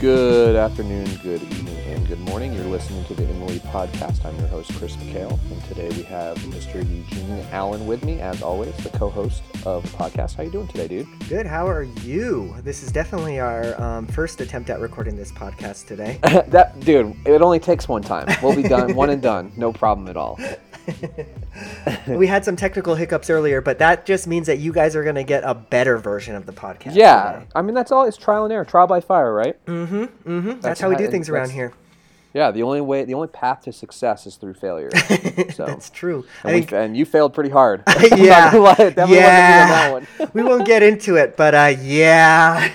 Good afternoon, good evening, and good morning. You're listening to the Emily Podcast. I'm your host, Chris McHale, and today we have Mr. Eugene Allen with me, as always, the co-host of the podcast. How you doing today, dude? Good. How are you? This is definitely our first attempt at recording this podcast today. Dude, it only takes one time. We'll be done, one and done. No problem at all. We had some technical hiccups earlier, but that just means that you guys are going to get a better version of the podcast. Yeah. Today. I mean, that's all. It's trial and error, trial by fire, right? Mm-hmm. That's how we do things around here. Yeah. The only path to success is through failure. So that's true. And, and you failed pretty hard. Yeah. That one. We won't get into it, but yeah.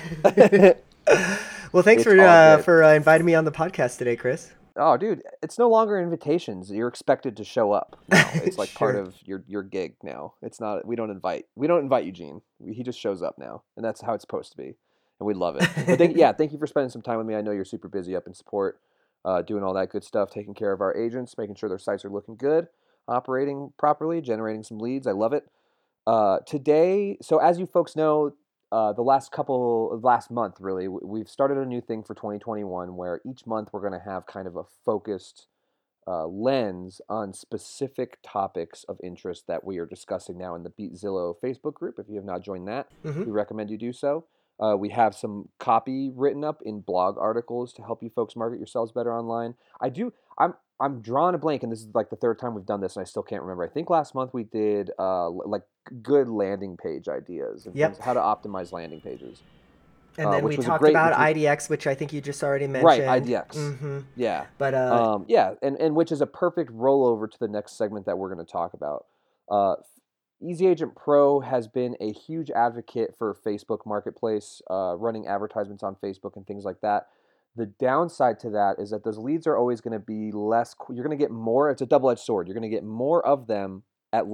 Well, thanks for inviting me on the podcast today, Chris. Oh, dude, it's no longer invitations. You're expected to show up now. It's like Part of your gig now. It's not. We don't invite Eugene. He just shows up now, and that's how it's supposed to be. And we love it. But thank you for spending some time with me. I know you're super busy up in support, doing all that good stuff, taking care of our agents, making sure their sites are looking good, operating properly, generating some leads. I love it. Today, so as you folks know, last month, really, we've started a new thing for 2021 where each month we're going to have kind of a focused lens on specific topics of interest that we are discussing now in the BeatZillow Facebook group. If you have not joined that, We recommend you do so. We have some copy written up in blog articles to help you folks market yourselves better online. I'm drawing a blank, and this is like the third time we've done this, and I still can't remember. I think last month we did like good landing page ideas and things, how to optimize landing pages. And then we talked about IDX, which I think you just already mentioned. Right, IDX. Mm-hmm. Yeah. But and which is a perfect rollover to the next segment that we're going to talk about. Easy Agent Pro has been a huge advocate for Facebook Marketplace, running advertisements on Facebook and things like that. The downside to that is that those leads are always going to be less. You're going to get more. It's a double-edged sword. You're going to get more of them at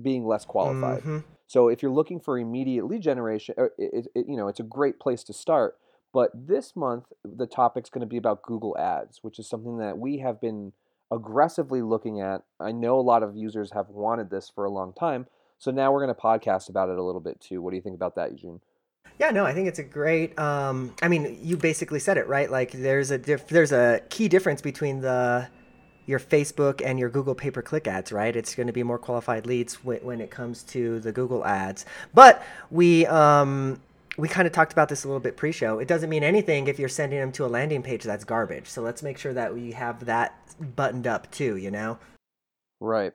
being less qualified. Mm-hmm. So if you're looking for immediate lead generation, it's a great place to start. But this month, the topic's going to be about Google Ads, which is something that we have been aggressively looking at. I know a lot of users have wanted this for a long time. So now we're going to podcast about it a little bit too. What do you think about that, Eugene? Yeah, no, I think it's a great, you basically said it, right? Like there's a key difference between your Facebook and your Google pay-per-click ads, right? It's going to be more qualified leads when it comes to the Google ads. But we kind of talked about this a little bit pre-show. It doesn't mean anything if you're sending them to a landing page that's garbage. So let's make sure that we have that buttoned up too, you know? Right.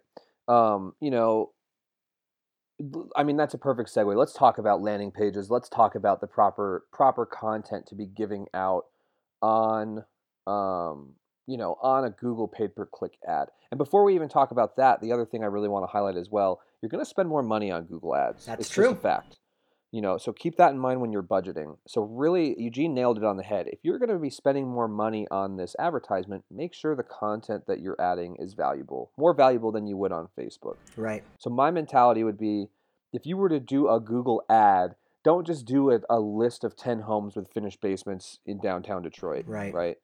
That's a perfect segue. Let's talk about landing pages. Let's talk about the proper content to be giving out on, on a Google pay-per-click ad. And before we even talk about that, the other thing I really want to highlight as well, you're going to spend more money on Google ads. That's true. It's just a fact. So keep that in mind when you're budgeting. So really, Eugene nailed it on the head. If you're going to be spending more money on this advertisement, make sure the content that you're adding is valuable, more valuable than you would on Facebook. Right. So my mentality would be, if you were to do a Google ad, don't just do a list of 10 homes with finished basements in downtown Detroit. Right. Right.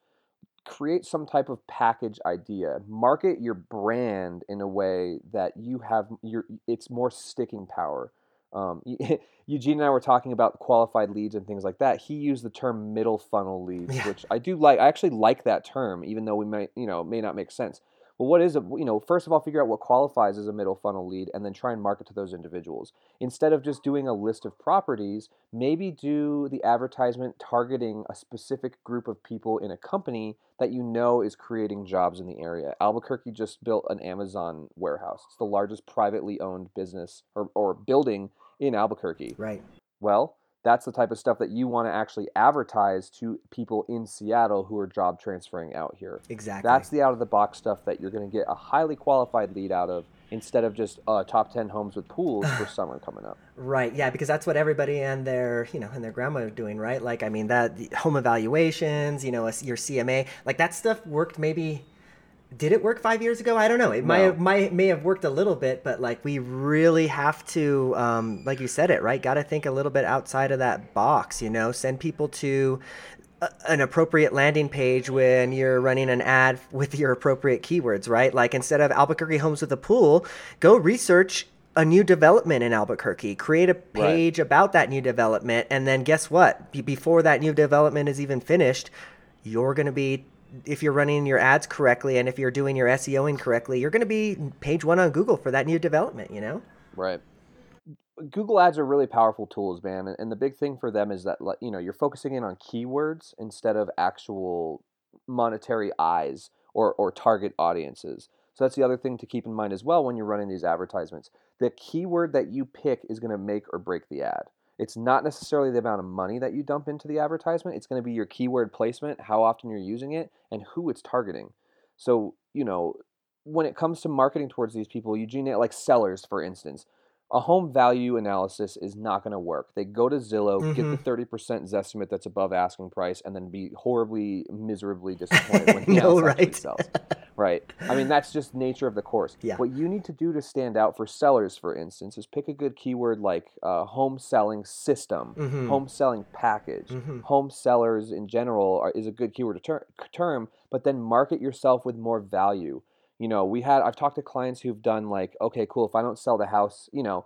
Create some type of package idea. Market your brand in a way that you have it's more sticking power. Eugene and I were talking about qualified leads and things like that. He used the term middle funnel leads, which I do like. I actually like that term, even though we might, may not make sense. But what is first of all, figure out what qualifies as a middle funnel lead and then try and market to those individuals. Instead of just doing a list of properties, maybe do the advertisement targeting a specific group of people in a company that is creating jobs in the area. Albuquerque just built an Amazon warehouse. It's the largest privately owned business or building in Albuquerque. Right. Well, that's the type of stuff that you want to actually advertise to people in Seattle who are job transferring out here. Exactly. That's the out-of-the-box stuff that you're going to get a highly qualified lead out of, instead of just top 10 homes with pools for summer coming up. Right. Yeah, because that's what everybody and their, you know, and their grandma are doing, right? Like, I mean, that the home evaluations, you know, your CMA, like that stuff worked maybe. Did it work 5 years ago? I don't know. It may have worked a little bit, but like we really have to, like you said it, right? Got to think a little bit outside of that box, you know, send people to an appropriate landing page when you're running an ad with your appropriate keywords, right? Like instead of Albuquerque homes with a pool, go research a new development in Albuquerque, create a page about that new development. And then guess what? Before that new development is even finished, you're going to be, if you're running your ads correctly and if you're doing your SEO incorrectly, you're going to be page one on Google for that new development, you know? Right. Google ads are really powerful tools, man. And the big thing for them is that, you know, you're focusing in on keywords instead of actual monetary eyes or target audiences. So that's the other thing to keep in mind as well when you're running these advertisements. The keyword that you pick is going to make or break the ad. It's not necessarily the amount of money that you dump into the advertisement. It's going to be your keyword placement, how often you're using it, and who it's targeting. So, you know, when it comes to marketing towards these people, Eugene, like sellers, for instance, a home value analysis is not going to work. They go to Zillow, get the 30% Zestimate that's above asking price, and then be horribly, miserably disappointed when the house sells. Right. I mean, that's just nature of the course. Yeah. What you need to do to stand out for sellers, for instance, is pick a good keyword like home selling system, home selling package. Home sellers in general is a good keyword term, but then market yourself with more value. You know, I've talked to clients who've done like, okay, cool, if I don't sell the house, you know,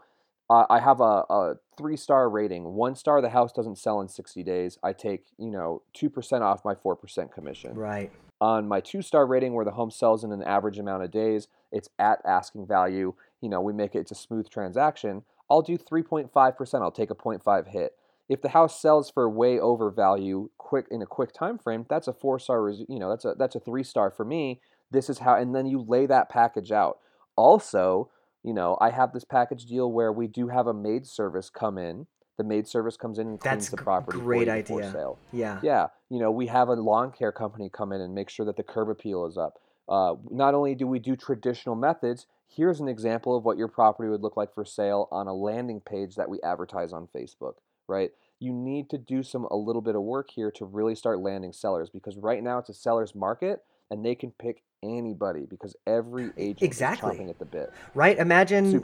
I have a 3-star rating. 1 star, the house doesn't sell in 60 days. I take, you know, 2% off my 4% commission. Right. On my 2-star rating where the home sells in an average amount of days, it's at asking value. You know, we make it, it's a smooth transaction. I'll do 3.5%. I'll take a 0.5 hit. If the house sells for way over value in a quick time frame, that's a 4-star, you know, that's a 3-star for me. This is how, and then you lay that package out. Also, you know, I have this package deal where we do have a maid service come in. The maid service comes in and cleans the property for sale. Yeah. Yeah. You know, we have a lawn care company come in and make sure that the curb appeal is up. Not only do we do traditional methods, here's an example of what your property would look like for sale on a landing page that we advertise on Facebook, right? You need to do a little bit of work here to really start landing sellers, because right now it's a seller's market and they can pick anybody because every agent is chomping at the bit. Right? Imagine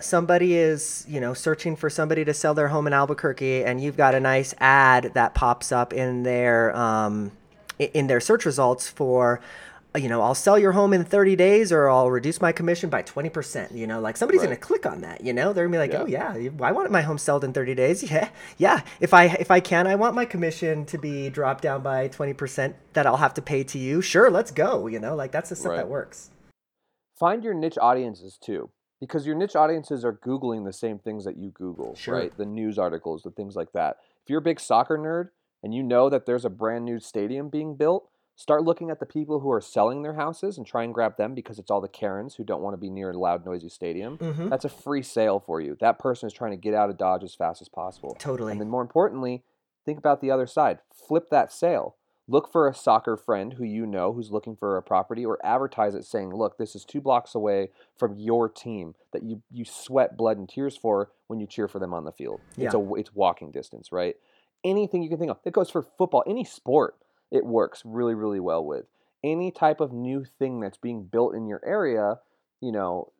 somebody is, you know, searching for somebody to sell their home in Albuquerque, and you've got a nice ad that pops up in their search results for, you know, I'll sell your home in 30 days or I'll reduce my commission by 20%. You know, like somebody's going to click on that, you know, they're going to be like, oh yeah, I want my home sold in 30 days. Yeah. Yeah. If I can, I want my commission to be dropped down by 20% that I'll have to pay to you. Sure. Let's go. You know, like that's the stuff that works. Find your niche audiences too, because your niche audiences are Googling the same things that you Google, right? The news articles, the things like that. If you're a big soccer nerd and you know that there's a brand new stadium being built, start looking at the people who are selling their houses and try and grab them, because it's all the Karens who don't want to be near a loud, noisy stadium. That's a free sale for you. That person is trying to get out of Dodge as fast as possible. Totally. And then more importantly, think about the other side. Flip that sale. Look for a soccer friend who you know who's looking for a property, or advertise it saying, look, this is 2 blocks away from your team that you sweat blood and tears for when you cheer for them on the field. Yeah. It's walking distance, right? Anything you can think of. It goes for football, any sport. It works really, really well with any type of new thing that's being built in your area, you know,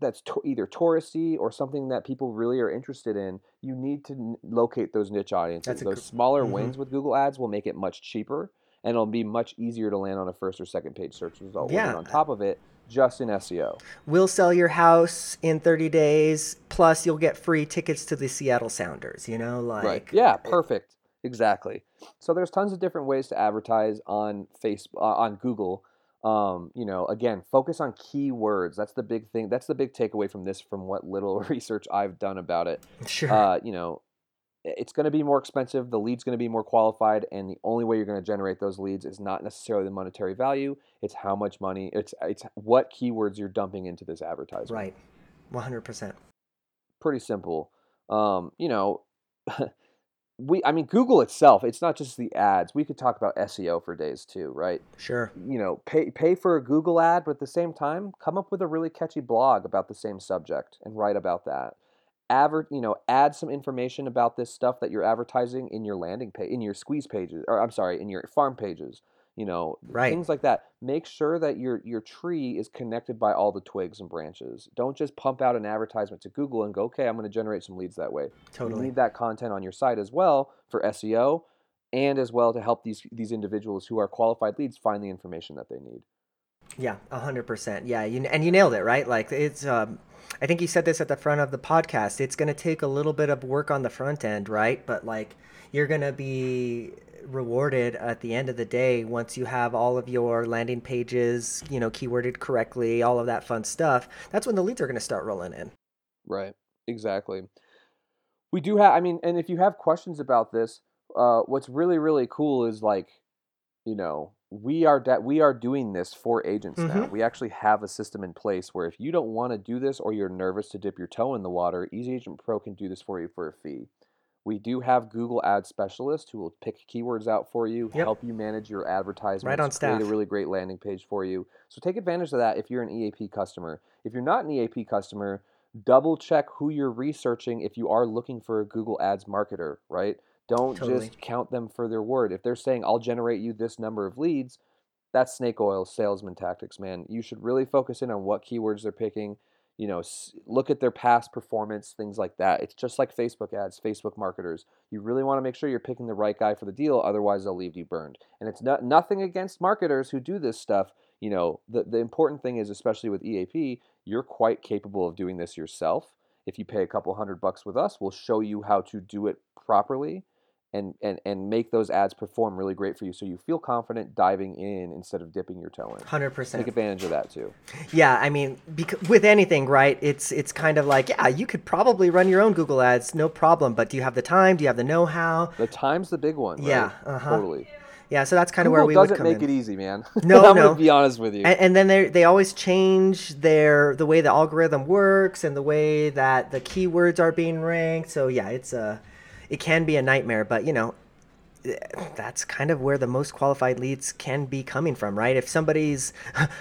that's either touristy or something that people really are interested in. You need to locate those niche audiences. Those smaller wins with Google ads will make it much cheaper, and it'll be much easier to land on a first or second page search result. Yeah. On top of it, just in SEO. We'll sell your house in 30 days, plus you'll get free tickets to the Seattle Sounders, you know, like. Right. Yeah, perfect. Exactly. So there's tons of different ways to advertise on Facebook, on Google. You know, again, focus on keywords. That's the big thing. That's the big takeaway from this, from what little research I've done about it. Sure. You know, it's going to be more expensive. The lead's going to be more qualified. And the only way you're going to generate those leads is not necessarily the monetary value. It's how much money, it's what keywords you're dumping into this advertisement. Right. 100%. Pretty simple. You know, Google itself, it's not just the ads. We could talk about SEO for days too, right? Sure. You know, pay for a Google ad, but at the same time, come up with a really catchy blog about the same subject and write about that. Add some information about this stuff that you're advertising in your landing page, in your squeeze pages, or I'm sorry, in your farm pages. You know, right. Things like that. Make sure that your tree is connected by all the twigs and branches. Don't just pump out an advertisement to Google and go, okay, I'm going to generate some leads that way. Totally. You need that content on your site as well for SEO and as well to help these individuals who are qualified leads find the information that they need. Yeah, 100%. Yeah, and you nailed it, right? Like it's, I think you said this at the front of the podcast, it's going to take a little bit of work on the front end, right? But like you're going to be rewarded at the end of the day once you have all of your landing pages, you know, keyworded correctly, all of that fun stuff. That's when the leads are going to start rolling in. Right, exactly. We do have, and if you have questions about this, what's really, really cool is like, you know, we are doing this for agents now. We actually have a system in place where if you don't want to do this or you're nervous to dip your toe in the water, Easy Agent Pro can do this for you for a fee. We do have Google Ad specialists who will pick keywords out for you, help you manage your advertisements, right on staff. Create a really great landing page for you. So take advantage of that if you're an EAP customer. If you're not an EAP customer, double check who you're researching if you are looking for a Google Ads marketer, right? Don't just count them for their word. If they're saying, I'll generate you this number of leads, that's snake oil salesman tactics, man. You should really focus in on what keywords they're picking. You know, look at their past performance, things like that. It's just like Facebook ads, Facebook marketers. You really want to make sure you're picking the right guy for the deal, otherwise they'll leave you burned. And it's nothing against marketers who do this stuff. You know, the important thing is, especially with EAP, you're quite capable of doing this yourself. If you pay a couple $100 with us, we'll show you how to do it properly and make those ads perform really great for you so you feel confident diving in instead of dipping your toe in. 100%. Take advantage of that too. Yeah, with anything, right, it's kind of like, yeah, you could probably run your own Google ads, no problem, but do you have the time? Do you have the know-how? The time's the big one, right? Yeah, totally. Yeah, so that's kind of where we would come in. Doesn't make it easy, man. No, I'm going to be honest with you. And then they always change the way the algorithm works and the way that the keywords are being ranked. So yeah, it can be a nightmare, but you know, that's kind of where the most qualified leads can be coming from, right? If somebody's,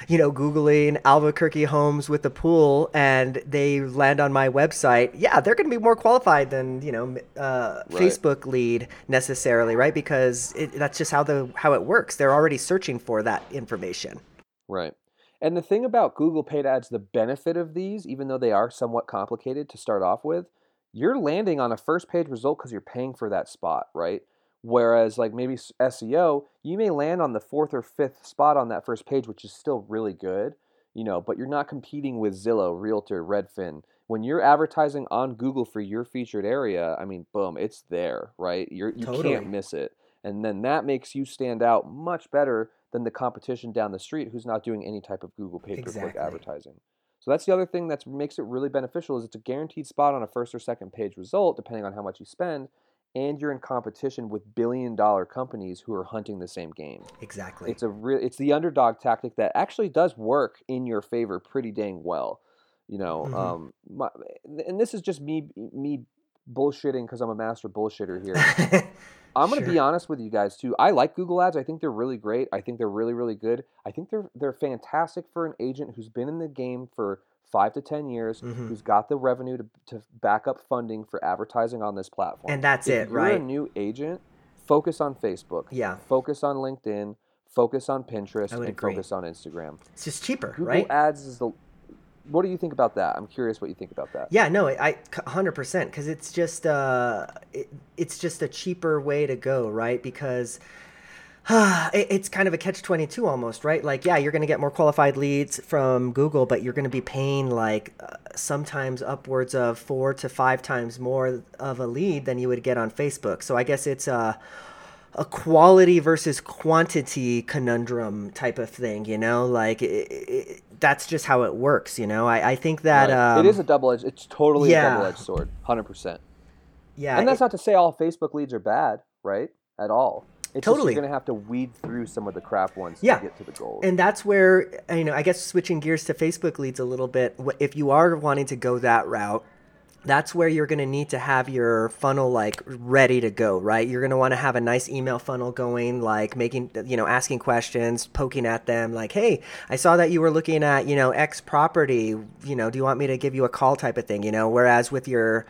you know, Googling Albuquerque homes with a pool and they land on my website, yeah, they're going to be more qualified than, you know, right. Facebook lead necessarily, right? Because that's just how it works. They're already searching for that information. Right. And the thing about Google paid ads, the benefit of these, even though they are somewhat complicated to start off with, you're landing on a first page result because you're paying for that spot, right? Whereas like maybe SEO, you may land on the fourth or fifth spot on that first page, which is still really good, you know, but you're not competing with Zillow, Realtor, Redfin. When you're advertising on Google for your featured area, boom, it's there, right? You Totally. Can't miss it. And then that makes you stand out much better than the competition down the street who's not doing any type of Google pay-per-click Exactly. advertising. So that's the other thing that makes it really beneficial is it's a guaranteed spot on a first or second page result, depending on how much you spend. And you're in competition with billion-dollar companies who are hunting the same game. Exactly. It's the underdog tactic that actually does work in your favor pretty dang well, you know. Mm-hmm. And this is just me bullshitting because I'm a master bullshitter here. I'm going to be honest with you guys too. I like Google Ads. I think they're really great. I think they're really, really good. I think they're fantastic for an agent who's been in the game for 5 to 10 years, mm-hmm. who's got the revenue to back up funding for advertising on this platform. And that's if it, you're right? If you're a new agent, focus on Facebook. Yeah. Focus on LinkedIn. Focus on Pinterest. I would agree. Focus on Instagram. It's just cheaper, Google right? Google Ads is the. What do you think about that? I'm curious what you think about that. Yeah, no, I 100% because it's just a cheaper way to go, right? Because it's kind of a catch-22 almost, right? Like, yeah, you're going to get more qualified leads from Google, but you're going to be paying like sometimes upwards of 4 to 5 times more of a lead than you would get on Facebook. So I guess it's a quality versus quantity conundrum type of thing, you know, like that's just how it works. You know, I think that right. It is a double-edged. It's totally a double-edged sword. 100%. Yeah. And that's not to say all Facebook leads are bad, right? At all. It's totally. You're going to have to weed through some of the crap ones to get to the gold. And that's where, you know, I guess switching gears to Facebook leads a little bit, if you are wanting to go that route, that's where you're going to need to have your funnel like ready to go, right? You're going to want to have a nice email funnel going, like making, you know, asking questions, poking at them like, hey, I saw that you were looking at, you know, X property, you know, do you want me to give you a call type of thing, you know? Whereas with your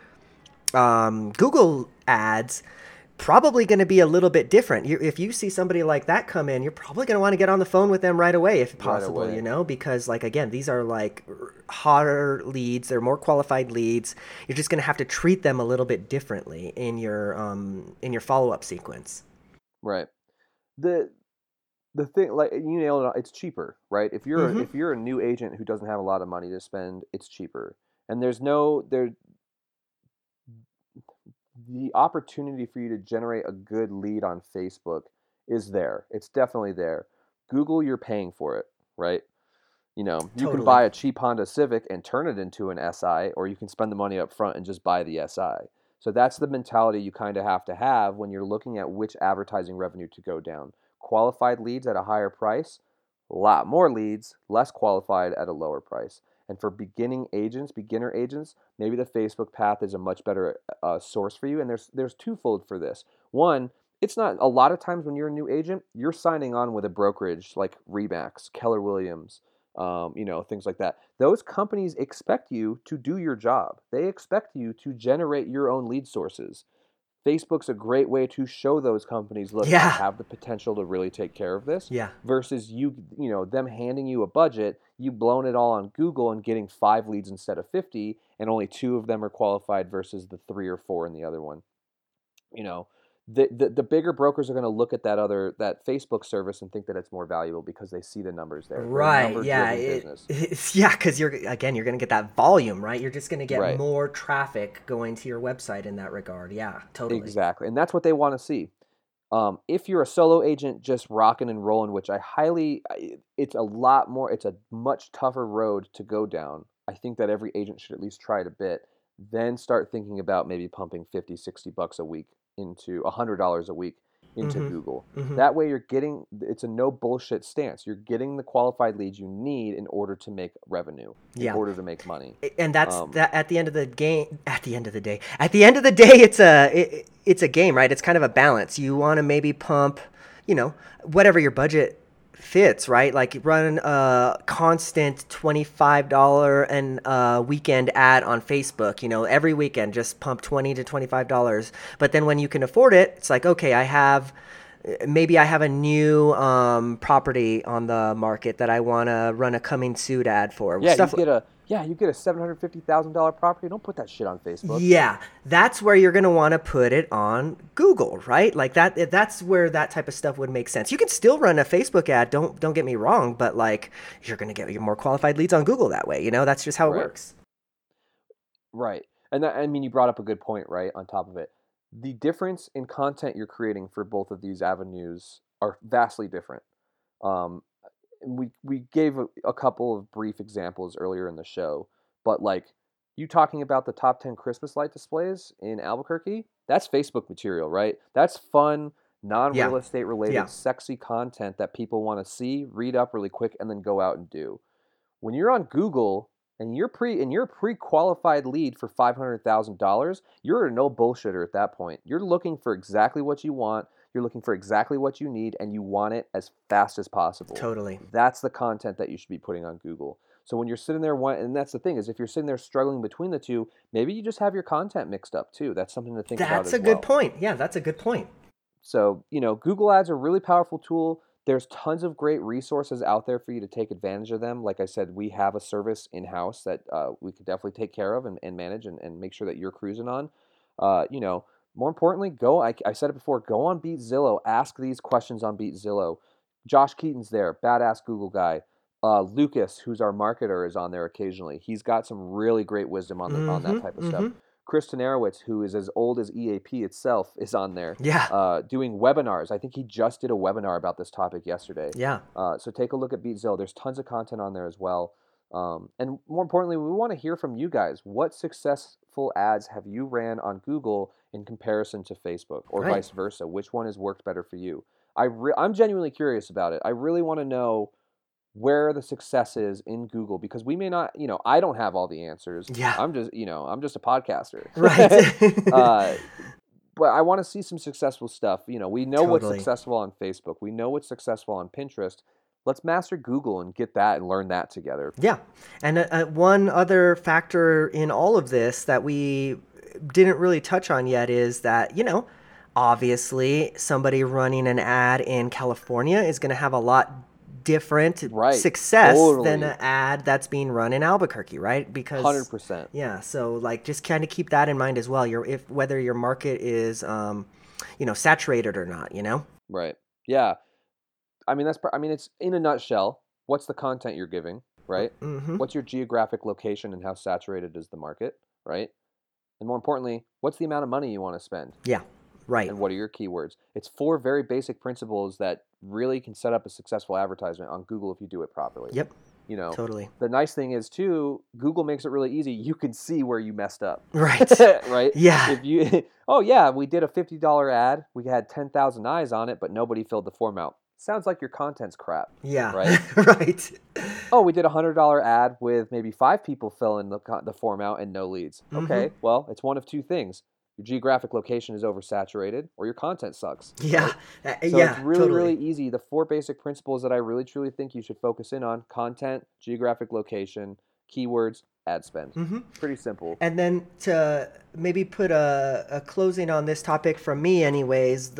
Google ads, probably going to be a little bit different. If you see somebody like that come in, you're probably going to want to get on the phone with them right away if possible, you know, because like, again, these are like hotter leads. They're more qualified leads. You're just going to have to treat them a little bit differently in your follow-up sequence. Right. The thing, like, you nailed it, it's cheaper, right? If you're, mm-hmm. if you're a new agent who doesn't have a lot of money to spend, it's cheaper. And there's no, the opportunity for you to generate a good lead on Facebook is there. It's definitely there. Google, you're paying for it, right? You know, you can buy a cheap Honda Civic and turn it into an SI, or you can spend the money up front and just buy the SI. So that's the mentality you kind of have to have when you're looking at which advertising revenue to go down. Qualified leads at a higher price, a lot more leads, less qualified at a lower price. And for beginner agents, maybe the Facebook path is a much better source for you. And there's twofold for this. One, it's not a lot of times when you're a new agent, you're signing on with a brokerage like RE/MAX, Keller Williams, you know, things like that. Those companies expect you to do your job. They expect you to generate your own lead sources. Facebook's a great way to show those companies, look, I have the potential to really take care of this. Yeah. Versus you know, them handing you a budget, you've blown it all on Google and getting 5 leads instead of 50, and only 2 of them are qualified versus the 3 or 4 in the other one. You know, the bigger brokers are going to look at that Facebook service and think that it's more valuable because they see the numbers there. Right. Yeah. Because you're going to get that volume, right? You're just going to get more traffic going to your website in that regard. Yeah, totally. Exactly. And that's what they want to see. If you're a solo agent, just rocking and rolling, which it's a much tougher road to go down. I think that every agent should at least try it a bit, then start thinking about maybe pumping $50-$60 a week into $100 a week into Google. Mm-hmm. That way it's a no bullshit stance. You're getting the qualified leads you need in order to make revenue, in order to make money. And that's at the end of the day, it's a game, right? It's kind of a balance. You want to maybe pump, you know, whatever your budget fits, right? Like run a constant $25 and weekend ad on Facebook, you know, every weekend just pump $20 to $25. But then when you can afford it, it's like, okay, I have a new property on the market that I want to run a coming soon ad for. You get a $750,000 property. Don't put that shit on Facebook. Yeah, that's where you're going to want to put it on Google, right? Like that's where that type of stuff would make sense. You can still run a Facebook ad, don't get me wrong, but like you're going to get your more qualified leads on Google that way, you know? That's just how it works. Right. And I mean, you brought up a good point, right, on top of it. The difference in content you're creating for both of these avenues are vastly different. We gave a couple of brief examples earlier in the show, but like you talking about the top 10 Christmas light displays in Albuquerque, that's Facebook material, right? That's fun, non-real estate related, sexy content that people want to see, read up really quick, and then go out and do. When you're on Google and you're a pre-qualified lead for $500,000, you're a no bullshitter at that point. You're looking for exactly what you want. You're looking for exactly what you need, and you want it as fast as possible. Totally. That's the content that you should be putting on Google. So when you're sitting there, and that's the thing is, if you're sitting there struggling between the two, maybe you just have your content mixed up too. That's something to think about. That's a good point. Yeah, that's a good point. So, you know, Google Ads are a really powerful tool. There's tons of great resources out there for you to take advantage of them. Like I said, we have a service in-house that we could definitely take care of and manage and make sure that you're cruising on. You know, more importantly, I said it before, go on BeatZillow. Ask these questions on BeatZillow. Josh Keaton's there, badass Google guy. Lucas, who's our marketer, is on there occasionally. He's got some really great wisdom on that type of stuff. Chris Tenarowicz, who is as old as EAP itself, is on there. Yeah. Doing webinars. I think he just did a webinar about this topic yesterday. Yeah. So take a look at BeatZillow. There's tons of content on there as well. And more importantly, we want to hear from you guys. What successful ads have you ran on Google in comparison to Facebook, or vice versa? Which one has worked better for you? I'm genuinely curious about it. I really want to know where the success is in Google, because we may not, you know, I don't have all the answers. Yeah. I'm just a podcaster. Right. But I want to see some successful stuff. You know, we know what's successful on Facebook. We know what's successful on Pinterest. Let's master Google and get that and learn that together. Yeah. And one other factor in all of this that we didn't really touch on yet is that, you know, obviously somebody running an ad in California is going to have a lot different success than an ad that's being run in Albuquerque, right? Because 100%. Yeah. So like, just kind of keep that in mind as well. Whether your market is, you know, saturated or not, you know? Right. Yeah. I mean, it's in a nutshell, what's the content you're giving, right? Mm-hmm. What's your geographic location and how saturated is the market, right? And more importantly, what's the amount of money you want to spend? Yeah. Right. And what are your keywords? It's four very basic principles that really can set up a successful advertisement on Google if you do it properly. Yep. You know, totally. The nice thing is too, Google makes it really easy. You can see where you messed up. Right. Right. Yeah. If you, oh yeah, we did a $50 ad. We had 10,000 eyes on it, but nobody filled the form out. Sounds like your content's crap. Yeah. Right. Right. Oh, we did a $100 ad with maybe 5 people fill in the form out and no leads. Mm-hmm. Okay. Well, it's one of two things. Your geographic location is oversaturated or your content sucks. Yeah. Right? So yeah, it's really easy. The four basic principles that I really, truly think you should focus in on: content, geographic location, keywords, ad spend. Mm-hmm. Pretty simple. And then to maybe put a closing on this topic from me anyways,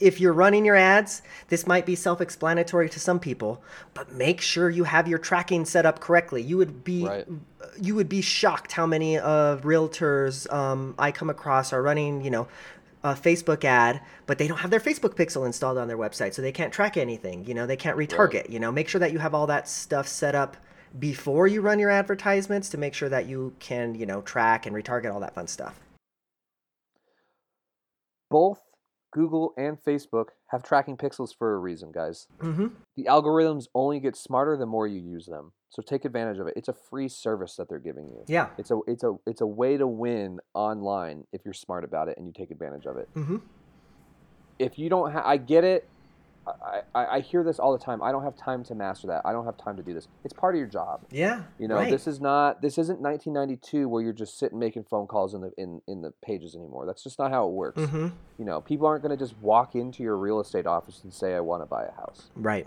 if you're running your ads, this might be self-explanatory to some people, but make sure you have your tracking set up correctly. You would be shocked how many of realtors I come across are running, you know, a Facebook ad, but they don't have their Facebook pixel installed on their website, so they can't track anything. You know, they can't retarget. Right. You know, make sure that you have all that stuff set up before you run your advertisements to make sure that you can, you know, track and retarget, all that fun stuff. Both Google and Facebook have tracking pixels for a reason, guys. Mm-hmm. The algorithms only get smarter the more you use them. So take advantage of it. It's a free service that they're giving you. Yeah. It's a way to win online if you're smart about it and you take advantage of it. Mm-hmm. If you don't I get it. I hear this all the time. I don't have time to master that. I don't have time to do this. It's part of your job. Yeah. You know, right. This isn't 1992 where you're just sitting making phone calls in the pages anymore. That's just not how it works. Mm-hmm. You know, people aren't going to just walk into your real estate office and say, "I want to buy a house." Right.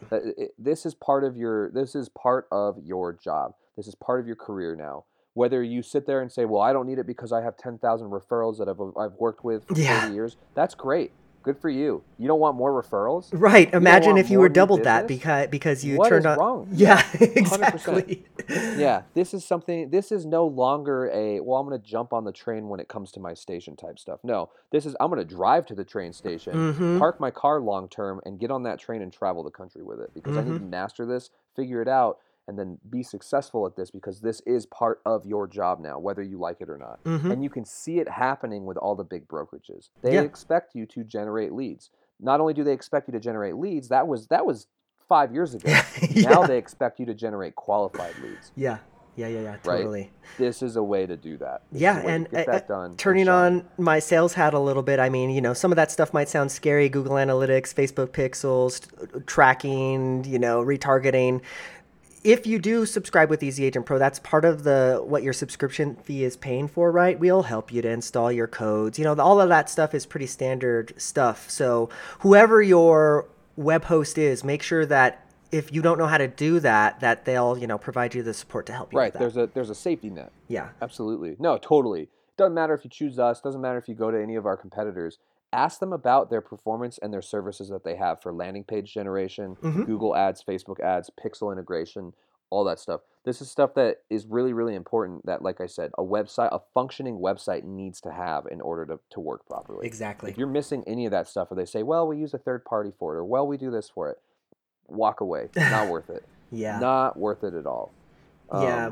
This is part of your job. This is part of your career now. Whether you sit there and say, "Well, I don't need it because I have 10,000 referrals that I've worked with for 30 years," that's great. Good for you. You don't want more referrals? Right. Imagine if you were doubled that because you turned on. What is wrong? Yeah, exactly. 100%. Yeah. This is no longer a, well, I'm going to jump on the train when it comes to my station type stuff. No, this is, I'm going to drive to the train station, mm-hmm. park my car long term, and get on that train and travel the country with it because mm-hmm. I need to master this, figure it out, and then be successful at this because this is part of your job now, whether you like it or not. Mm-hmm. And you can see it happening with all the big brokerages. They expect you to generate leads. Not only do they expect you to generate leads, that was 5 years ago. Yeah. Now they expect you to generate qualified leads. Yeah. Yeah, totally. Right? This is a way to do that. Turning on my sales hat a little bit, I mean, you know, some of that stuff might sound scary, Google Analytics, Facebook Pixels, tracking, you know, retargeting. If you do subscribe with Easy Agent Pro, that's part of what your subscription fee is paying for, right? We'll help you to install your codes. You know, all of that stuff is pretty standard stuff. So whoever your web host is, make sure that if you don't know how to do that, that they'll, you know, provide you the support to help you with that. Right, there's a safety net. Yeah. Absolutely. No, totally. Doesn't matter if you choose us. Doesn't matter if you go to any of our competitors. Ask them about their performance and their services that they have for landing page generation, mm-hmm. Google ads, Facebook ads, pixel integration, all that stuff. This is stuff that is really, really important that, like I said, a functioning website needs to have in order to work properly. Exactly. If you're missing any of that stuff or they say, well, we use a third party for it or, well, we do this for it, walk away. Not worth it. Yeah. Not worth it at all. Yeah.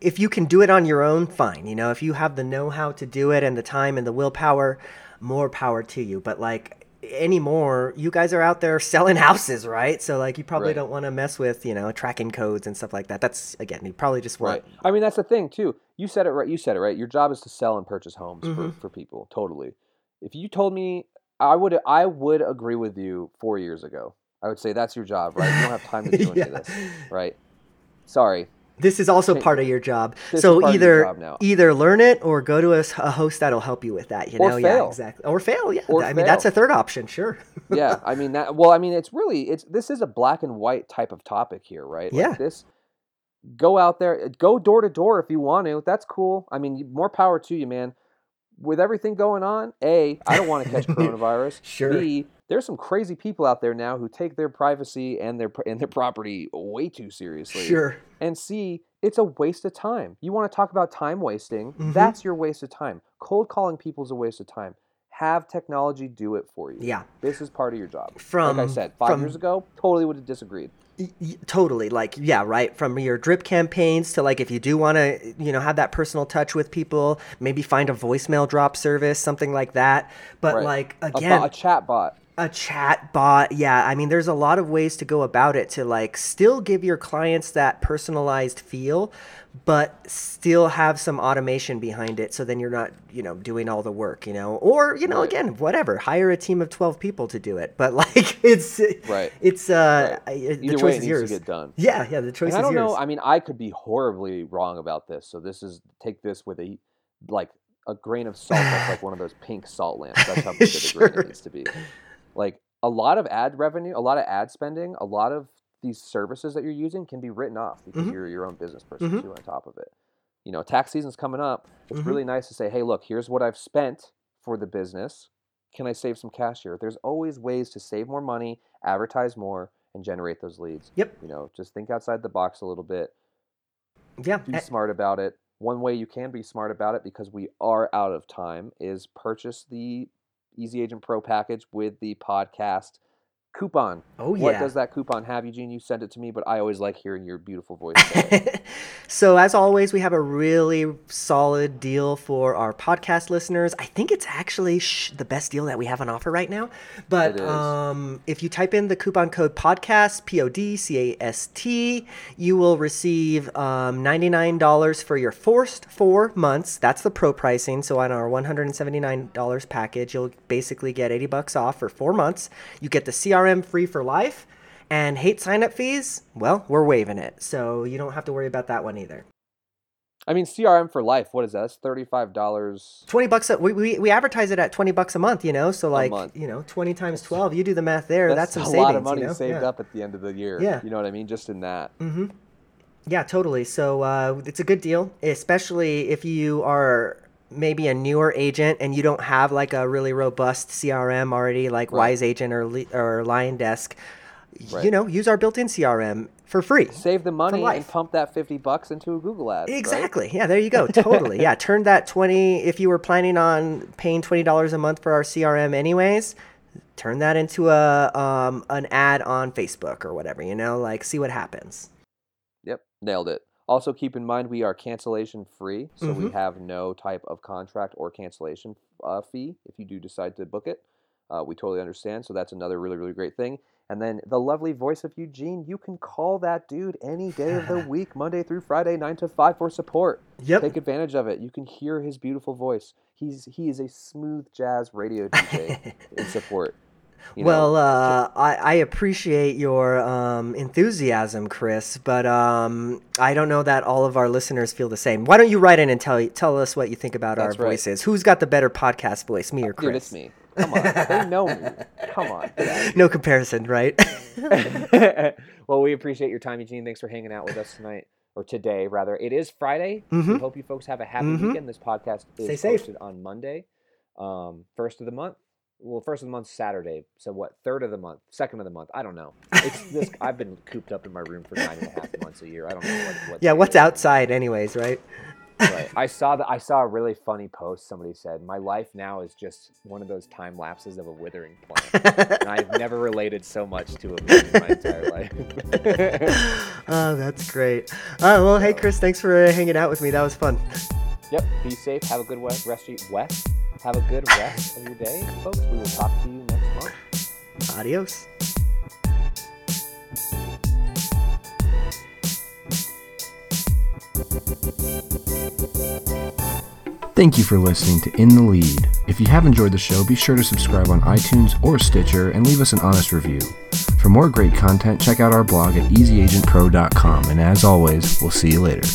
If you can do it on your own, fine. You know, if you have the know-how to do it and the time and the willpower, more power to you. But like anymore, you guys are out there selling houses, right? So like you probably don't want to mess with, you know, tracking codes and stuff like that. That's, again, you probably just want. Right. I mean, that's the thing too. You said it right. Your job is to sell and purchase homes mm-hmm. for people. Totally. If you told me I would agree with you 4 years ago. I would say that's your job, right? You don't have time to do any of this, right? Sorry. This is also part of your job. So either learn it or go to a host that'll help you with that. You know, fail. Yeah, exactly. Or fail. Yeah, or I mean that's a third option, sure. Yeah, I mean that. Well, I mean this is a black and white type of topic here, right? Like this. Go out there, go door to door if you want to. That's cool. I mean, more power to you, man. With everything going on, A, I don't want to catch coronavirus. Sure. B, there's some crazy people out there now who take their privacy and their property way too seriously. Sure. And C, it's a waste of time. You want to talk about time wasting? Mm-hmm. That's your waste of time. Cold calling people is a waste of time. Have technology do it for you. Yeah. This is part of your job. Like I said, 5 years ago, totally would have disagreed. Totally. Like, yeah, right. From your drip campaigns to like, if you do want to, you know, have that personal touch with people, maybe find a voicemail drop service, something like that. But like, again, a chat bot. A chat bot. Yeah. I mean, there's a lot of ways to go about it to like still give your clients that personalized feel, but still have some automation behind it. So then you're not, you know, doing all the work, you know, or, you know, again, whatever, hire a team of 12 people to do it. But like, the choice is yours. Either way, it needs to get done. Yeah. Yeah. The choice is yours. I don't know. I mean, I could be horribly wrong about this. So this is, take this with a grain of salt. That's like one of those pink salt lamps. That's how big of a grain it needs to be. Like a lot of ad revenue, a lot of ad spending, a lot of these services that you're using can be written off because you're your own business person too on top of it. You know, tax season's coming up. It's really nice to say, hey, look, here's what I've spent for the business. Can I save some cash here? There's always ways to save more money, advertise more, and generate those leads. Yep. You know, just think outside the box a little bit. Yeah. Be smart about it. One way you can be smart about it, because we are out of time, is purchase the Easy Agent Pro package with the podcast coupon. Oh, yeah. What does that coupon have, Eugene? You sent it to me, but I always like hearing your beautiful voice. So as always, we have a really solid deal for our podcast listeners. I think it's actually the best deal that we have on offer right now. But if you type in the coupon code podcast, PODCAST, you will receive $99 for your first 4 months. That's the pro pricing. So on our $179 package, you'll basically get $80 off for 4 months. You get the CRM free for life, and hate sign-up fees, well, we're waiving it. So you don't have to worry about that one either. I mean, CRM for life, what is that? That's $35. $20. We advertise it at $20 a month, you know? So like, you know, 20 times 12, you do the math there. That's some savings, a lot of money saved up at the end of the year. Yeah. You know what I mean? Just in that. Mm-hmm. Yeah, totally. So it's a good deal, especially if you are maybe a newer agent and you don't have like a really robust CRM already, like Wise Agent or Lion Desk, you know, use our built-in CRM for free. Save the money and pump that $50 into a Google ad. Exactly. Right? Yeah, there you go. Totally. Yeah, turn that 20, if you were planning on paying $20 a month for our CRM anyways, turn that into a an ad on Facebook or whatever, you know, like see what happens. Yep, nailed it. Also, keep in mind, we are cancellation free, so we have no type of contract or cancellation fee if you do decide to book it. We totally understand, so that's another really, really great thing. And then the lovely voice of Eugene, you can call that dude any day of the week, Monday through Friday, 9 to 5 for support. Yep. Take advantage of it. You can hear his beautiful voice. He is a smooth jazz radio DJ in support. You know, well, I appreciate your enthusiasm, Chris, but I don't know that all of our listeners feel the same. Why don't you write in and tell us what you think about our voices? Who's got the better podcast voice, me or Chris? Dude, it's me. Come on. They know me. Come on. No comparison, right? Well, we appreciate your time, Eugene. Thanks for hanging out with us tonight. Or today, rather. It is Friday. We hope you folks have a happy weekend. This podcast is posted on Monday, first of the month. Well, first of the month, Saturday. So what, third of the month, second of the month? I don't know. I've been cooped up in my room for 9.5 months a year. I don't know what what's outside anyways, right? Right. I saw a really funny post. Somebody said, my life now is just one of those time lapses of a withering plant. And I've never related so much to it in my entire life. Oh, that's great. Oh, well, hey, Chris, thanks for hanging out with me. That was fun. Yep. Be safe. Have a good rest. Have a good rest of your day, folks. We will talk to you next month. Adios. Thank you for listening to In the Lead. If you have enjoyed the show, be sure to subscribe on iTunes or Stitcher and leave us an honest review. For more great content, check out our blog at easyagentpro.com. And as always, we'll see you later.